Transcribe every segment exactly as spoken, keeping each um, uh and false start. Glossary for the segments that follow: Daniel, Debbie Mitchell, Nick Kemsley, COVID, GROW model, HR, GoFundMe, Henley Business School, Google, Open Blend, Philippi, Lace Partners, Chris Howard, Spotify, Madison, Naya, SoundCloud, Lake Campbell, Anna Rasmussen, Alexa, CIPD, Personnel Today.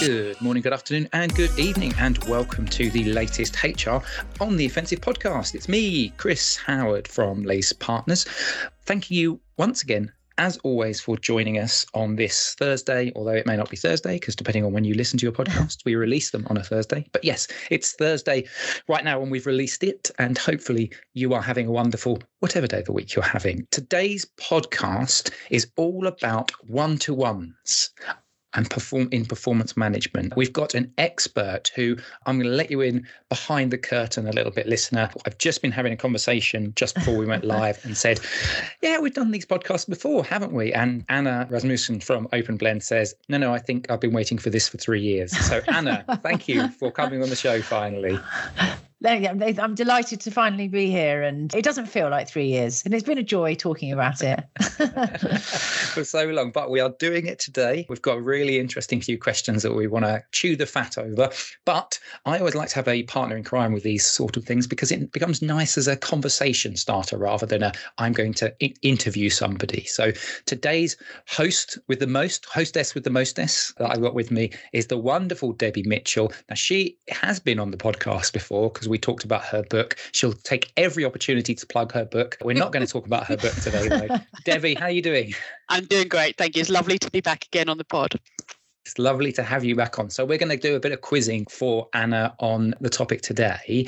Good morning, good afternoon, and good evening, and welcome to the latest H R on the Offensive podcast. It's me, Chris Howard from Lace Partners. Thank you once again, as always, for joining us on this Thursday, although it may not be Thursday, because depending on when you listen to your podcast, we release them on a Thursday. But yes, it's Thursday right now when we've released it, and hopefully you are having a wonderful whatever day of the week you're having. Today's podcast is all about one-to-ones and perform in performance management. We've got an expert who I'm going to let you in behind the curtain a little bit, listener. I've just been having a conversation just before we went live and said, yeah, we've done these podcasts before, haven't we? And Anna Rasmussen from Open Blend says, no, no, I think I've been waiting for this for three years. So Anna, thank you for coming on the show finally. I'm delighted to finally be here, and it doesn't feel like three years, and it's been a joy talking about it for so long, but we are doing it today. We've got a really interesting few questions that we want to chew the fat over, but I always like to have a partner in crime with these sort of things because it becomes nice as a conversation starter rather than a I'm going to I- interview somebody. So today's host with the most, hostess with the mostess that I've got with me is the wonderful Debbie Mitchell. Now, she has been on the podcast before because we talked about her book. She'll take every opportunity to plug her book. We're not going to talk about her book today, though. Debbie, how are you doing? I'm doing great, thank you. It's lovely to be back again on the pod. It's lovely to have you back on. So we're going to do a bit of quizzing for Anna on the topic today.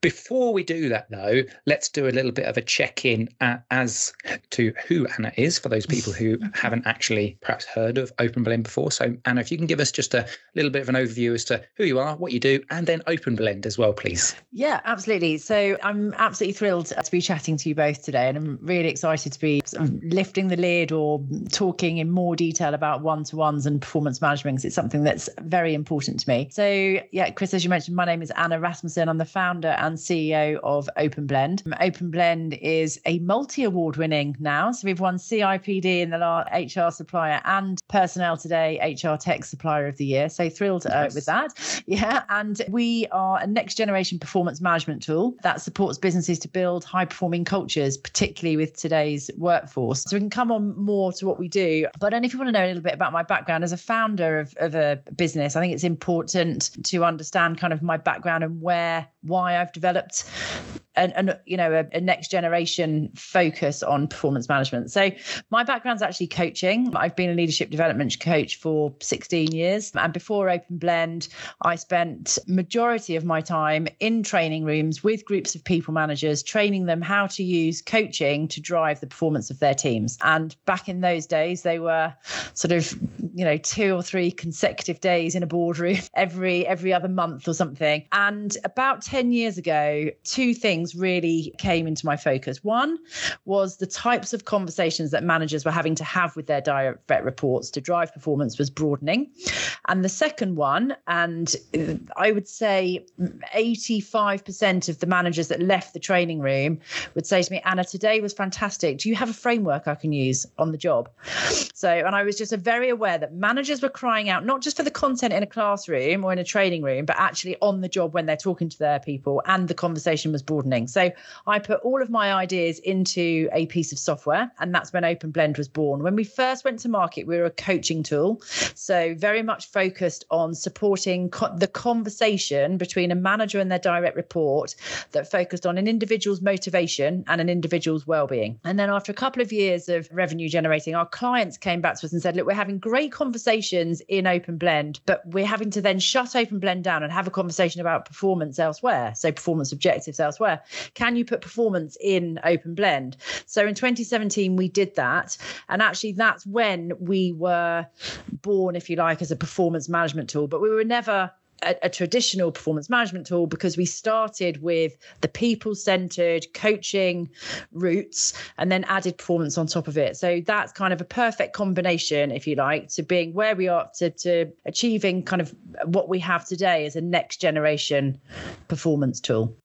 Before we do that, though, let's do a little bit of a check-in as to who Anna is for those people who haven't actually perhaps heard of Open Blend before. So, Anna, if you can give us just a little bit of an overview as to who you are, what you do, and then Open Blend as well, please. Yeah, absolutely. So I'm absolutely thrilled to be chatting to you both today, and I'm really excited to be sort of lifting the lid or talking in more detail about one-to-ones and performance management, because it's something that's very important to me. So yeah, Chris, as you mentioned, my name is Anna Rasmussen. I'm the founder and C E O of Open Blend. Open Blend is a multi-award winning now. So we've won C I P D in the last H R Supplier and Personnel Today H R Tech Supplier of the Year. So thrilled uh, yes. with that. Yeah. And we are a next generation performance management tool that supports businesses to build high performing cultures, particularly with today's workforce. So we can come on more to what we do. But and if you want to know a little bit about my background as a founder Of, of a business, I think it's important to understand kind of my background and where, why I've developed And, and, you know, a, a next generation focus on performance management. So my background's actually coaching. I've been a leadership development coach for sixteen years. And before Open Blend, I spent majority of my time in training rooms with groups of people managers, training them how to use coaching to drive the performance of their teams. And back in those days, they were sort of, you know, two or three consecutive days in a boardroom every, every other month or something. And about ten years ago, two things really came into my focus. One was the types of conversations that managers were having to have with their direct reports to drive performance was broadening. And the second one, and I would say eighty-five percent of the managers that left the training room would say to me, Anna, today was fantastic. Do you have a framework I can use on the job? So, and I was just very aware that managers were crying out, not just for the content in a classroom or in a training room, but actually on the job when they're talking to their people, and the conversation was broadening. So I put all of my ideas into a piece of software, and that's when Open Blend was born. When we first went to market, we were a coaching tool, so very much focused on supporting co- the conversation between a manager and their direct report that focused on an individual's motivation and an individual's well-being. And then after a couple of years of revenue generating, our clients came back to us and said, look, we're having great conversations in Open Blend, but we're having to then shut Open Blend down and have a conversation about performance elsewhere, so performance objectives elsewhere. Can you put performance in Open Blend? So in twenty seventeen, we did that. And actually, that's when we were born, if you like, as a performance management tool. But we were never A, a traditional performance management tool, because we started with the people-centered coaching roots and then added performance on top of it. So that's kind of a perfect combination, if you like, to being where we are to, to achieving kind of what we have today as a next generation performance tool.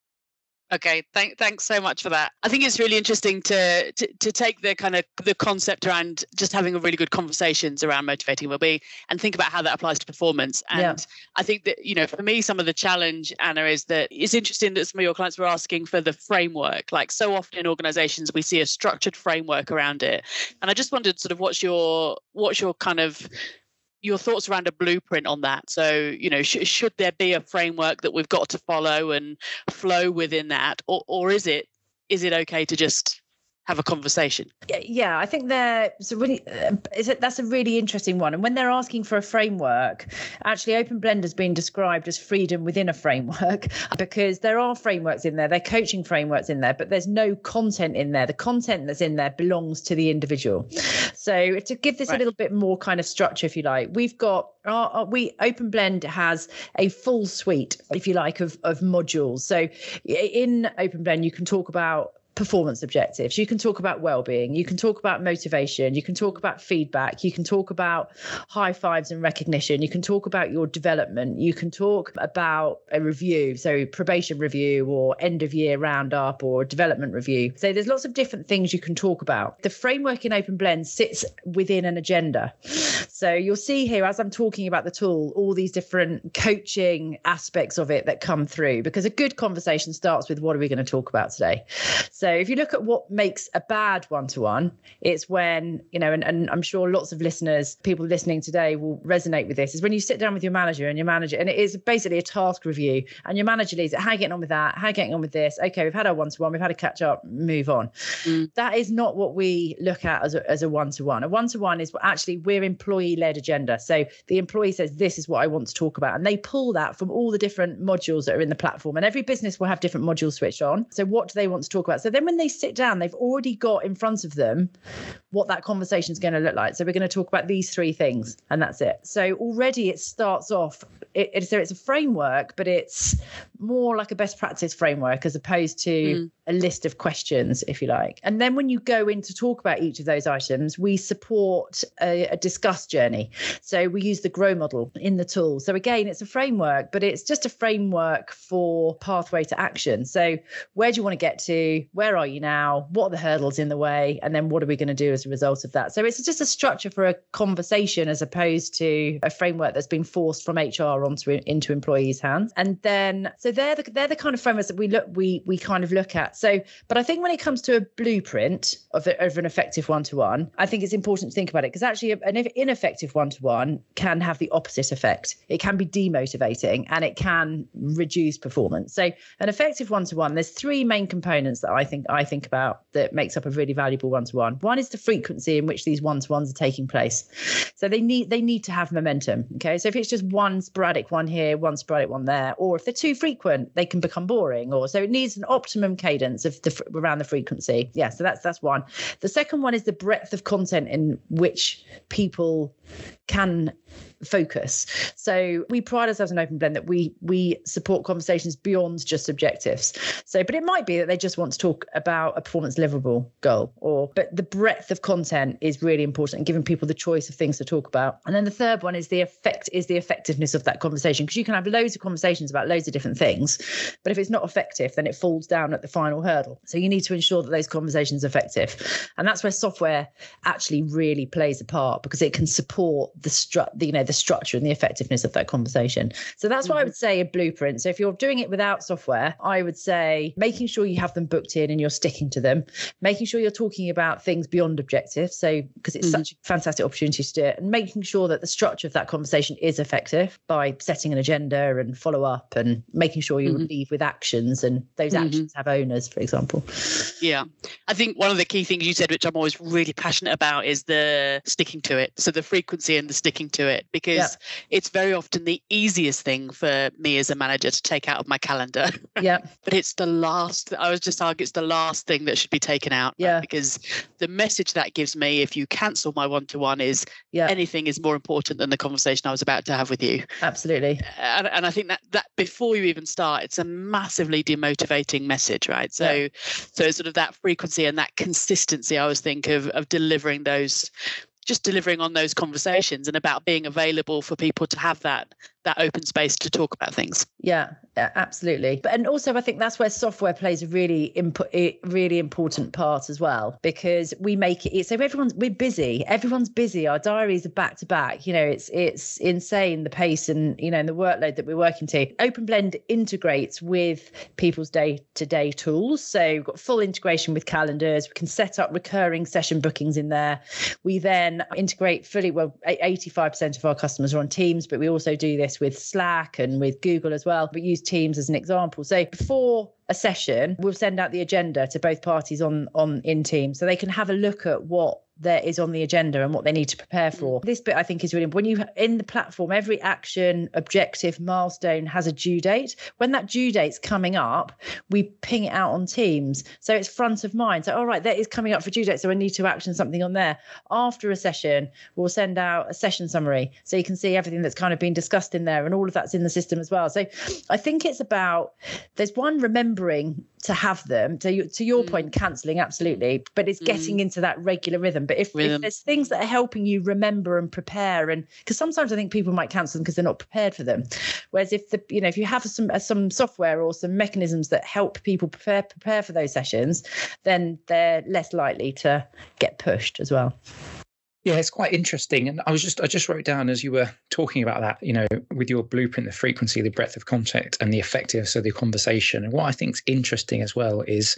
Okay, thank, thanks so much for that. I think it's really interesting to, to to take the kind of the concept around just having a really good conversations around motivating well-being and think about how that applies to performance. And yeah. I think that, you know, for me, some of the challenge, Anna, is that it's interesting that some of your clients were asking for the framework. Like so often in organizations, we see a structured framework around it. And I just wondered sort of what's your what's your kind of your thoughts around a blueprint on that. So, you know, sh- should there be a framework that we've got to follow and flow within that? Or, or is it is it okay to just have a conversation? Yeah, yeah I think there's a really, uh, is it, that's a really interesting one. And when they're asking for a framework, actually Open Blend has been described as freedom within a framework, because there are frameworks in there, there are coaching frameworks in there, but there's no content in there. The content that's in there belongs to the individual. So to give this right. a little bit more kind of structure, if you like, we've got Our, our, we Open Blend has a full suite, if you like, of, of modules. So in Open Blend, you can talk about performance objectives, you can talk about well-being, you can talk about motivation, you can talk about feedback, you can talk about high fives and recognition, you can talk about your development, you can talk about a review, so probation review or end of year roundup or development review. So there's lots of different things you can talk about. The framework in Open Blend sits within an agenda. So you'll see here, as I'm talking about the tool, all these different coaching aspects of it that come through, because a good conversation starts with, what are we going to talk about today? So So if you look at what makes a bad one-to-one, it's when, you know, and, and I'm sure lots of listeners, people listening today will resonate with this, is when you sit down with your manager and your manager, and it is basically a task review, and your manager leads it, how are you getting on with that? How are you getting on with this? Okay, we've had our one-to-one, we've had a catch-up, move on. Mm. That is not what we look at as a, as a one-to-one. A one-to-one is actually we're employee-led agenda. So the employee says, this is what I want to talk about. And they pull that from all the different modules that are in the platform. And every business will have different modules switched on. So what do they want to talk about? So then when they sit down, they've already got in front of them what that conversation is going to look like. So we're going to talk about these three things, and that's it. So already it starts off, it, it, so it's a framework, but it's more like a best practice framework as opposed to mm. a list of questions, if you like. And then when you go in to talk about each of those items, we support a, a discuss journey. So we use the GROW model in the tool. So again, it's a framework, but it's just a framework for pathway to action. So where do you want to get to? Where are you now? What are the hurdles in the way? And then what are we going to do as a result of that? So it's just a structure for a conversation as opposed to a framework that's been forced from H R onto into employees' hands. And then, so they're the, they're the kind of frameworks that we look we we kind of look at. So, but I think when it comes to a blueprint of, a, of an effective one-to-one, I think it's important to think about it, because actually an ineffective one-to-one can have the opposite effect. It can be demotivating and it can reduce performance. So an effective one-to-one, there's three main components that I think I think about that makes up a really valuable one-to-one. One is the frequency in which these one-to-ones are taking place. So they need they need to have momentum. Okay, so if it's just one sporadic one here, one sporadic one there, or if they're too frequent, they can become boring. Or so it needs an optimum cadence of the, around the frequency. Yeah, so that's that's one. The second one is the breadth of content in which people can focus. So we pride ourselves on Open Blend that we we support conversations beyond just objectives. So, but it might be that they just want to talk about a performance deliverable goal, or but the breadth of content is really important and giving people the choice of things to talk about. And then the third one is the effect is the effectiveness of that conversation, because you can have loads of conversations about loads of different things, but if it's not effective, then it falls down at the final hurdle. So you need to ensure that those conversations are effective, and that's where software actually really plays a part, because it can support the stru- the you know the structure and the effectiveness of that conversation. So that's why I would say a blueprint. So if you're doing it without software, I would say making sure you have them booked in and you're sticking to them, making sure you're talking about things beyond objectives. So because it's mm. such a fantastic opportunity to do it, and making sure that the structure of that conversation is effective by setting an agenda and follow up and making sure you mm-hmm. leave with actions, and those mm-hmm. actions have owners, for example. Yeah. I think one of the key things you said, which I'm always really passionate about, is the sticking to it. So the frequency and the sticking to it. Because yep. it's very often the easiest thing for me as a manager to take out of my calendar. Yeah. But it's the last, I was just arguing, it's the last thing that should be taken out. Yeah. Right? Because the message that gives me, if you cancel my one-to-one, is yep. anything is more important than the conversation I was about to have with you. Absolutely. And, and I think that, that before you even start, it's a massively demotivating message, right? So, yep. so it's sort of that frequency and that consistency, I always think of, of delivering those just delivering on those conversations, and about being available for people to have that that open space to talk about things. Yeah, absolutely. But and also I think that's where software plays a really impo- really important part as well, because we make it so everyone's we're busy. Everyone's busy. Our diaries are back to back. You know, it's it's insane the pace and you know and the workload that we're working to. Open Blend integrates with people's day-to-day tools. So we've got full integration with calendars. We can set up recurring session bookings in there. We then integrate fully, well, eighty-five percent of our customers are on Teams, but we also do this with Slack and with Google as well, but use Teams as an example. So before a session, we'll send out the agenda to both parties on on in Teams so they can have a look at what there is on the agenda and what they need to prepare for. This bit I think is really important. When you in the platform, every action, objective, milestone has a due date. When that due date's coming up, we ping it out on Teams. So it's front of mind. So, all right, that is coming up for due date. So I need to action something on there. After a session, we'll send out a session summary. So you can see everything that's kind of been discussed in there and all of that's in the system as well. So I think it's about, there's one, remembering to have them. So you, to your mm. point, cancelling, absolutely. But it's getting mm. into that regular rhythm. But if, if there's things that are helping you remember and prepare, and because sometimes I think people might cancel them because they're not prepared for them. Whereas if the you know if you have some some software or some mechanisms that help people prepare prepare for those sessions, then they're less likely to get pushed as well. Yeah, it's quite interesting. And I was just I just wrote down as you were talking about that, you know, with your blueprint, the frequency, the breadth of contact and the effectiveness of the conversation. And what I think is interesting as well is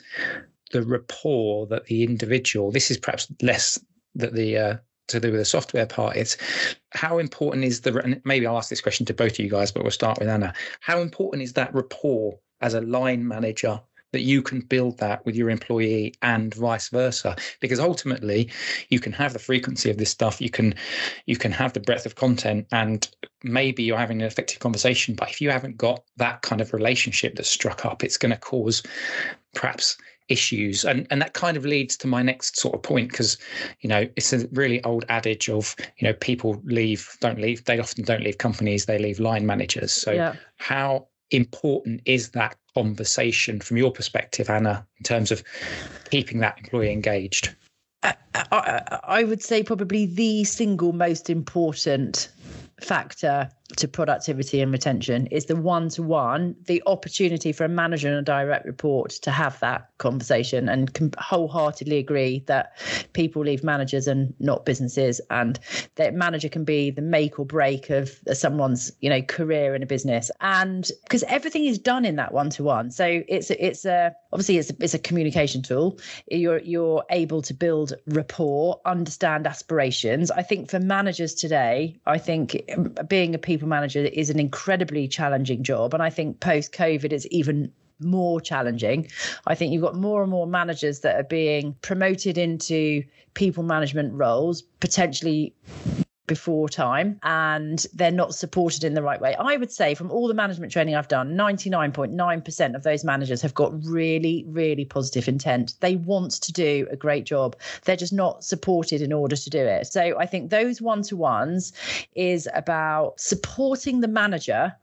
the rapport that the individual, this is perhaps less that the uh, to do with the software part, it's how important is the, and maybe I'll ask this question to both of you guys, but we'll start with Anna. How important is that rapport as a line manager that you can build that with your employee and vice versa? Because ultimately you can have the frequency of this stuff, you can you can have the breadth of content, and maybe you're having an effective conversation, but if you haven't got that kind of relationship that's struck up, it's going to cause perhaps issues. And and that kind of leads to my next sort of point, because you know it's a really old adage of you know people leave don't leave they often don't leave companies, they leave line managers. So yeah. How important is that conversation from your perspective, Anna, in terms of keeping that employee engaged? I, I, I would say probably the single most important factor to productivity and retention is the one-to-one, the opportunity for a manager and a direct report to have that conversation, and can wholeheartedly agree that people leave managers and not businesses, and that manager can be the make or break of someone's, you know, career in a business. And because everything is done in that one-to-one. So it's, it's a, obviously it's a, it's a communication tool. You're, you're able to build rapport, understand aspirations. I think for managers today, I think being a people manager is an incredibly challenging job, and I think post-COVID it's even more challenging. I think you've got more and more managers that are being promoted into people management roles, potentially before time, and they're not supported in the right way. I would say from all the management training I've done, ninety-nine point nine percent of those managers have got really, really positive intent. They want to do a great job. They're just not supported in order to do it. So I think those one-to-ones is about supporting the manager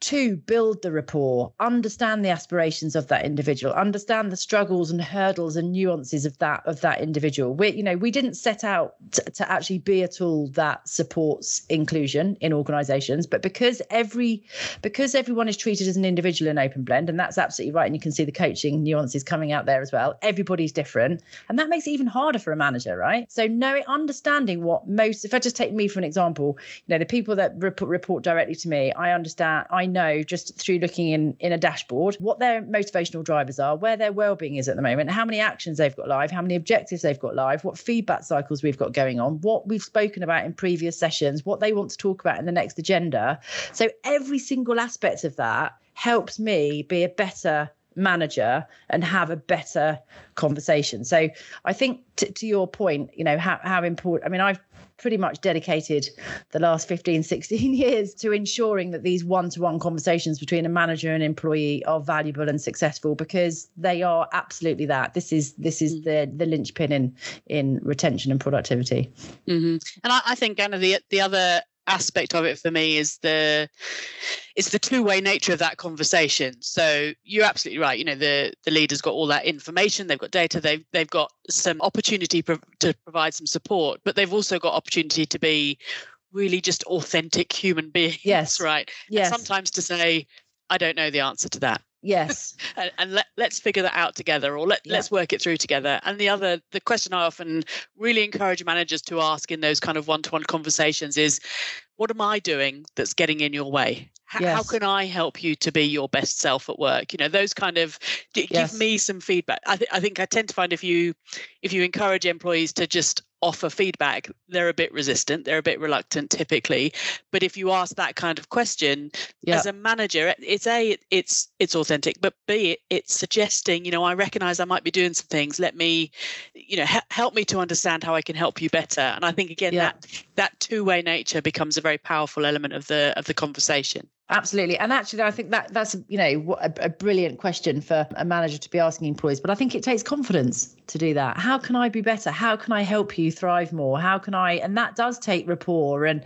to build the rapport, understand the aspirations of that individual, understand the struggles and hurdles and nuances of that of that individual. We, you know, we didn't set out to, to actually be a tool that that supports inclusion in organisations. But because every because everyone is treated as an individual in Open Blend, and that's absolutely right, and you can see the coaching nuances coming out there as well, everybody's different. And that makes it even harder for a manager, right? So knowing, understanding what most, if I just take me for an example, you know, the people that report, report directly to me, I understand, I know just through looking in, in a dashboard, what their motivational drivers are, where their wellbeing is at the moment, how many actions they've got live, how many objectives they've got live, what feedback cycles we've got going on, what we've spoken about in previous sessions, what they want to talk about in the next agenda. So every single aspect of that helps me be a better manager and have a better conversation. So I think t- to your point, you know, how, how important, I mean, I've pretty much dedicated the last fifteen, sixteen years to ensuring that these one-to-one conversations between a manager and employee are valuable and successful, because they are absolutely that. This is this is the the linchpin in in retention and productivity. Mm-hmm. And I, I think, Anna, the the other aspect of it for me is the it's the two-way nature of that conversation. So you're absolutely right. You know, the the leader's got all that information, they've got data, they've they've got some opportunity pro- to provide some support, but they've also got opportunity to be really just authentic human beings, yes. right? Yes. And sometimes to say, I don't know the answer to that. Yes. and and let, let's figure that out together, or let, yeah. let's work it through together. And the other, the question I often really encourage managers to ask in those kind of one-to-one conversations is, what am I doing that's getting in your way? H- yes. How can I help you to be your best self at work? You know, those kind of, d- yes. give me some feedback. I, th- I think I tend to find if you, if you encourage employees to just offer feedback, they're a bit resistant, they're a bit reluctant typically. But if you ask that kind of question, yeah. as a manager, it's A, it's it's authentic, but B, it's suggesting, you know, I recognize I might be doing some things, let me, you know, he- help me to understand how I can help you better. And I think, again, yeah. that that two-way nature becomes a very powerful element of the of the conversation. Absolutely. And actually, I think that that's, you know, a, a brilliant question for a manager to be asking employees. But I think it takes confidence to do that. How can I be better? How can I help you thrive more? How can I? And that does take rapport and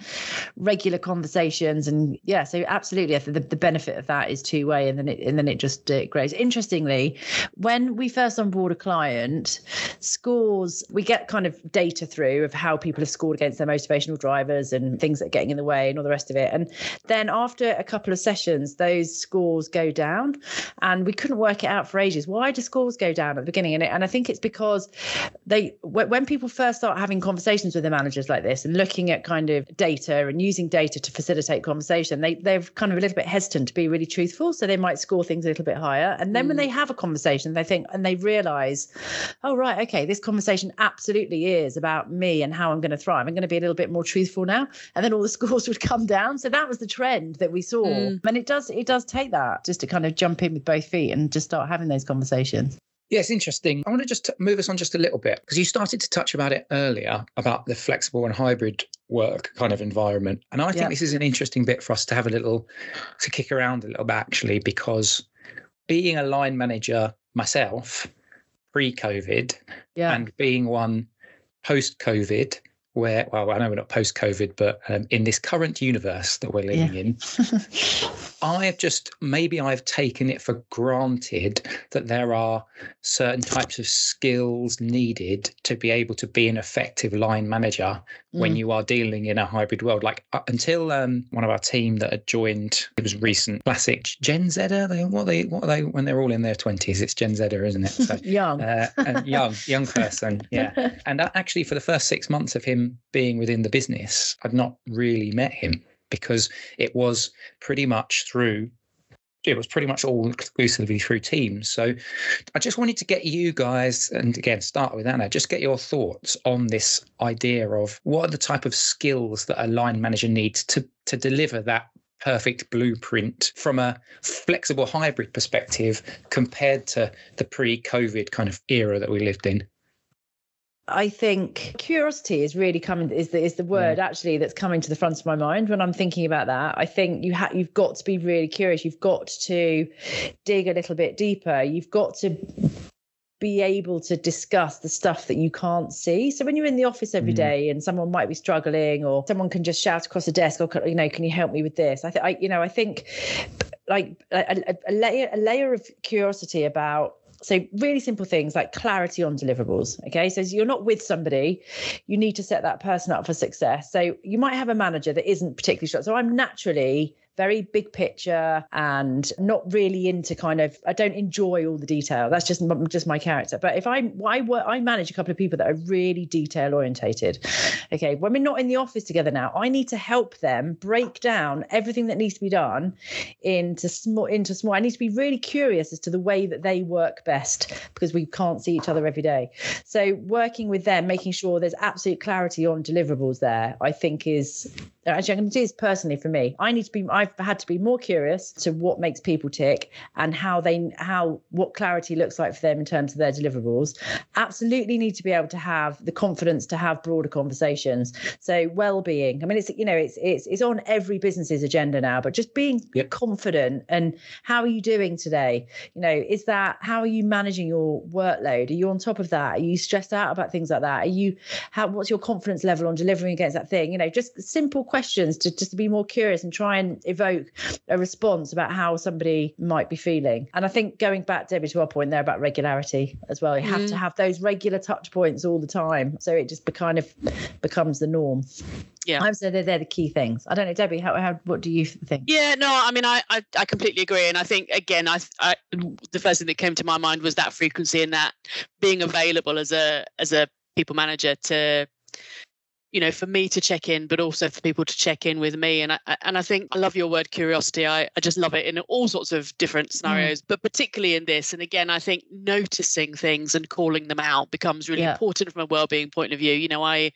regular conversations. And yeah, so absolutely. I think the, the benefit of that is two way. And then it, and then it just it grows. Interestingly, when we first onboard a client, scores, we get kind of data through of how people have scored against their motivational drivers and things that are getting in the way and all the rest of it. And then after a couple of sessions, those scores go down, and we couldn't work it out for ages. Why do scores go down at the beginning? And, it, and I think it's because they, when people first start having conversations with their managers like this and looking at kind of data and using data to facilitate conversation, they, they're kind of a little bit hesitant to be really truthful. So they might score things a little bit higher. And then mm. when they have a conversation, they think, and they realize, oh, right, okay, this conversation absolutely is about me and how I'm going to thrive. I'm going to be a little bit more truthful now. And then all the scores would come down. So that was the trend that we saw. Mm. And it does it does take that just to kind of jump in with both feet and just start having those conversations. Yeah, it's interesting. I want to just move us on just a little bit, because you started to touch about it earlier about the flexible and hybrid work kind of environment. And I think yeah. this is an interesting bit for us to have a little, to kick around a little bit actually, because being a line manager myself pre-COVID yeah. and being one post-COVID, where, well, I know we're not post-COVID, but um, in this current universe that we're living yeah. in, I have just, maybe I've taken it for granted that there are certain types of skills needed to be able to be an effective line manager mm. when you are dealing in a hybrid world. Like uh, until um, one of our team that had joined, it was recent, classic Gen Zer, they, what, they, what are they, when they're all in their twenties, it's Gen Zer, isn't it? So, young. Uh, uh, young. Young person, yeah. And uh, actually for the first six months of him being within the business, I'd not really met him, because it was pretty much through, it was pretty much all exclusively through Teams. So I just wanted to get you guys, and again, start with Anna, just get your thoughts on this idea of what are the type of skills that a line manager needs to, to deliver that perfect blueprint from a flexible hybrid perspective compared to the pre-COVID kind of era that we lived in. I think curiosity is really coming, is the, is the word yeah. actually that's coming to the front of my mind when I'm thinking about that. I think you ha- you've got to be really curious. You've got to dig a little bit deeper. You've got to be able to discuss the stuff that you can't see. So when you're in the office every mm. day and someone might be struggling, or someone can just shout across the desk, or, you know, can you help me with this? I, th- I you know, I think like a, a, layer, a layer of curiosity about, so really simple things like clarity on deliverables. Okay. So you're not with somebody, you need to set that person up for success. So you might have a manager that isn't particularly strong. So I'm naturally very big picture and not really into kind of, I don't enjoy all the detail. That's just, just my character. But if I, I, work, I manage a couple of people that are really detail orientated. Okay. When we're not in the office together now, I need to help them break down everything that needs to be done into small, into small. I need to be really curious as to the way that they work best, because we can't see each other every day. So working with them, making sure there's absolute clarity on deliverables there, I think is, actually I'm going to do this personally for me. I need to be, I I've had to be more curious to what makes people tick and how they, how, what clarity looks like for them in terms of their deliverables. Absolutely need to be able to have the confidence to have broader conversations. So well-being, I mean, it's, you know, it's, it's, it's on every business's agenda now, but just being yep. confident and how are you doing today? You know, is that, how are you managing your workload? Are you on top of that? Are you stressed out about things like that? Are you, how, what's your confidence level on delivering against that thing? You know, just simple questions questions to just to be more curious and try and evoke a response about how somebody might be feeling. And I think going back, Debbie, to our point there about regularity as well, you have mm. to have those regular touch points all the time. So it just be kind of becomes the norm. Yeah, I would say they're, they're the key things. I don't know, Debbie, how, how what do you think? Yeah, no, I mean, I, I, I completely agree. And I think, again, I, I the first thing that came to my mind was that frequency and that being available as a as a people manager to, you know, for me to check in, but also for people to check in with me. And I, and I think I love your word curiosity. I, I just love it in all sorts of different scenarios, mm. but particularly in this. And again, I think noticing things and calling them out becomes really yeah. important from a wellbeing point of view. You know, I...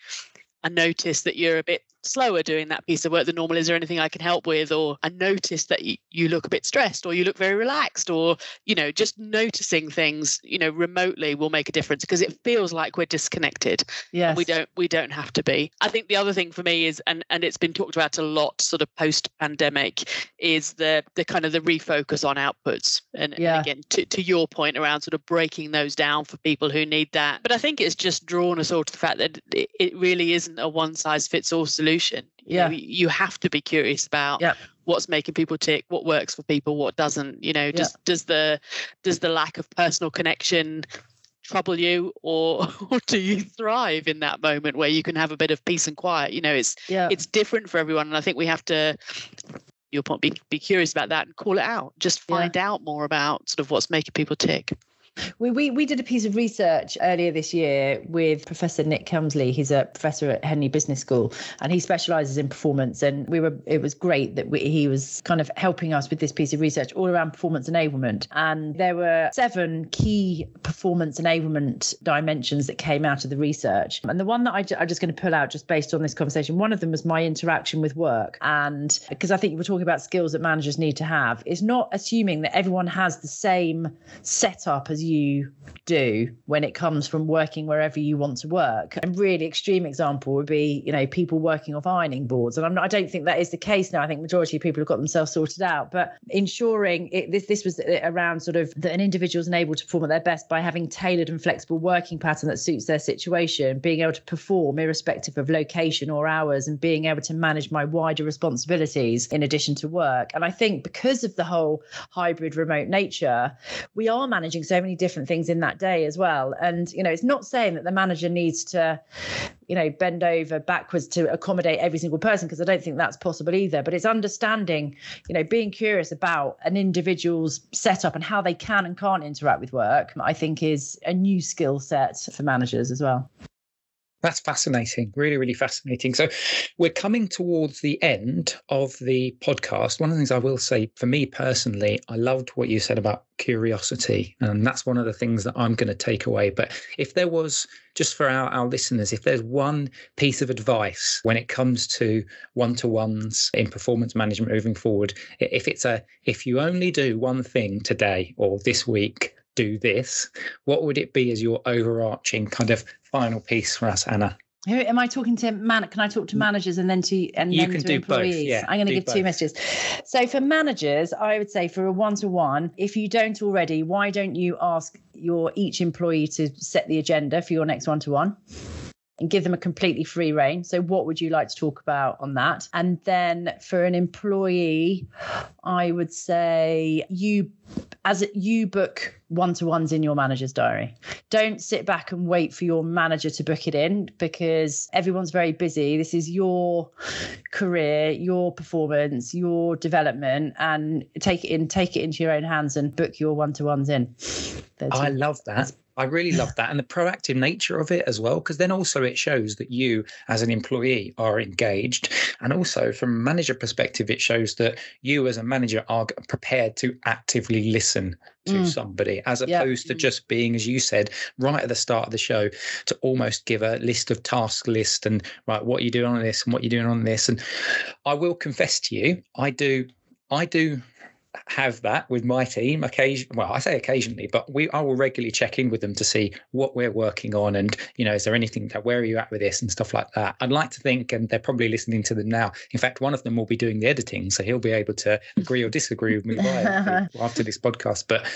I noticed that you're a bit slower doing that piece of work than normal. Is there anything I can help with? Or I noticed that y- you look a bit stressed, or you look very relaxed, or, you know, just noticing things, you know, remotely will make a difference, because it feels like we're disconnected. Yeah. We don't, we don't have to be. I think the other thing for me is, and, and it's been talked about a lot sort of post pandemic, is the, the kind of the refocus on outputs. And, yeah. and again, to, to your point around sort of breaking those down for people who need that. But I think it's just drawn us all to the fact that it, it really isn't a one size fits all solution. Solution. Yeah, you know, you have to be curious about yep. what's making people tick, what works for people, what doesn't. You know, just yep. does the does the lack of personal connection trouble you, or, or do you thrive in that moment where you can have a bit of peace and quiet? You know, it's yep. it's different for everyone, and I think we have to, your point, be be curious about that and call it out. Just find yeah. out more about sort of what's making people tick. We, we we did a piece of research earlier this year with Professor Nick Kemsley. He's a professor at Henley Business School, and he specialises in performance. And we were it was great that we, he was kind of helping us with this piece of research all around performance enablement. And there were seven key performance enablement dimensions that came out of the research. And the one that I j- I'm just going to pull out just based on this conversation, one of them was my interaction with work. And because I think you were talking about skills that managers need to have, it's not assuming that everyone has the same setup as you do when it comes from working wherever you want to work. A really extreme example would be, you know, people working off ironing boards. And I'm not, I don't think that is the case now. I think majority of people have got themselves sorted out. But ensuring it, this this was around sort of that an individual is enabled to perform at their best by having tailored and flexible working pattern that suits their situation, being able to perform irrespective of location or hours, and being able to manage my wider responsibilities in addition to work. And I think because of the whole hybrid remote nature, we are managing so many different things in that day as well. And, you know, it's not saying that the manager needs to, you know, bend over backwards to accommodate every single person, because I don't think that's possible either. But it's understanding, you know, being curious about an individual's setup and how they can and can't interact with work, I think is a new skill set for managers as well. That's fascinating. Really, really fascinating. So we're coming towards the end of the podcast. One of the things I will say, for me personally, I loved what you said about curiosity. And that's one of the things that I'm going to take away. But if there was, just for our, our listeners, if there's one piece of advice when it comes to one-to-ones in performance management moving forward, if it's a, if you only do one thing today or this week, do this, what would it be as your overarching kind of final piece for us, Anna? Who am I talking to? Man, can I talk to managers and then to and you then can to do employees? Both, yeah, I'm going to give both. Two messages. So for managers, I would say for a one-to-one, if you don't already, why don't you ask your each employee to set the agenda for your next one-to-one? And give them a completely free rein. So what would you like to talk about on that? And then for an employee, I would say you, as you book one-to-ones in your manager's diary. Don't sit back and wait for your manager to book it in, because everyone's very busy. This is your career, your performance, your development, and take it in, take it into your own hands and book your one-to-ones in. There's I love that. I really love that. And the proactive nature of it as well, because then also it shows that you as an employee are engaged. And also from a manager perspective, it shows that you as a manager are prepared to actively listen to mm. somebody, as opposed yeah. to just being, as you said, right at the start of the show, to almost give a list of task list and right, what are you doing on this and what you're doing on this. And I will confess to you, I do, I do. have that with my team occasion well I say occasionally, but we I will regularly check in with them to see what we're working on, and, you know, is there anything that, where are you at with this and stuff like that. I'd like to think, and they're probably listening to them now, in fact one of them will be doing the editing, so he'll be able to agree or disagree with me by after this podcast. But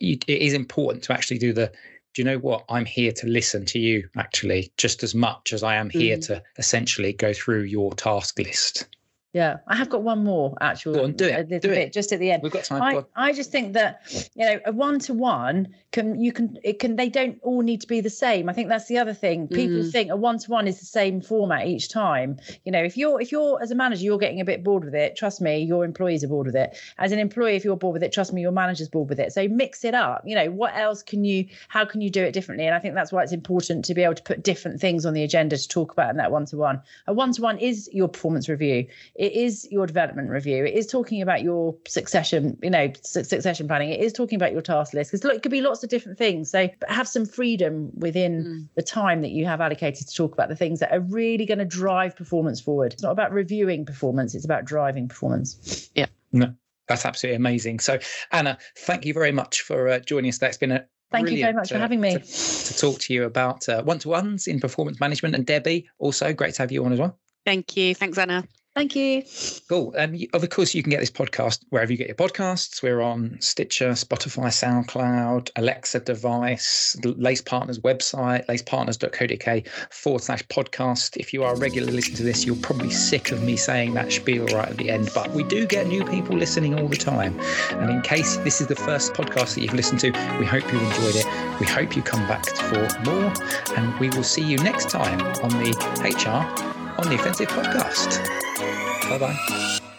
it is important to actually do the do you know what? I'm here to listen to you, actually, just as much as I am here mm. to essentially go through your task list. Yeah, I have got one more, actually. Go on, do it, a little do bit, it. Just at the end. We've got time. I, go I just think that, you know, a one-to-one can, you can, it can, they don't all need to be the same. I think that's the other thing. People mm. think a one-to-one is the same format each time. You know, if you're, if you're, as a manager, you're getting a bit bored with it, trust me, your employees are bored with it. As an employee, if you're bored with it, trust me, your manager's bored with it. So mix it up. You know, what else can you, how can you do it differently? And I think that's why it's important to be able to put different things on the agenda to talk about in that one-to-one. A one-to-one is your performance review. It is your development review. It is talking about your succession, you know, su- succession planning. It is talking about your task list. Because it could be lots of different things. So have some freedom within mm. the time that you have allocated to talk about the things that are really going to drive performance forward. It's not about reviewing performance. It's about driving performance. Yeah. No, that's absolutely amazing. So, Anna, thank you very much for uh, joining us. That's been a Thank Brilliant. You very much for having me. To, to talk to you about uh, one-to-ones in performance management. And Debbie, also great to have you on as well. Thank you. Thanks, Anna. Thank you. Cool. Um, of course, you can get this podcast wherever you get your podcasts. We're on Stitcher, Spotify, SoundCloud, Alexa device, Lace Partners website, lacepartners.co.uk forward slash podcast. If you are regularly listening to this, you're probably sick of me saying that spiel right at the end, but we do get new people listening all the time. And in case this is the first podcast that you've listened to, we hope you enjoyed it. We hope you come back for more, and we will see you next time on the H R on the Offensive podcast. Bye-bye.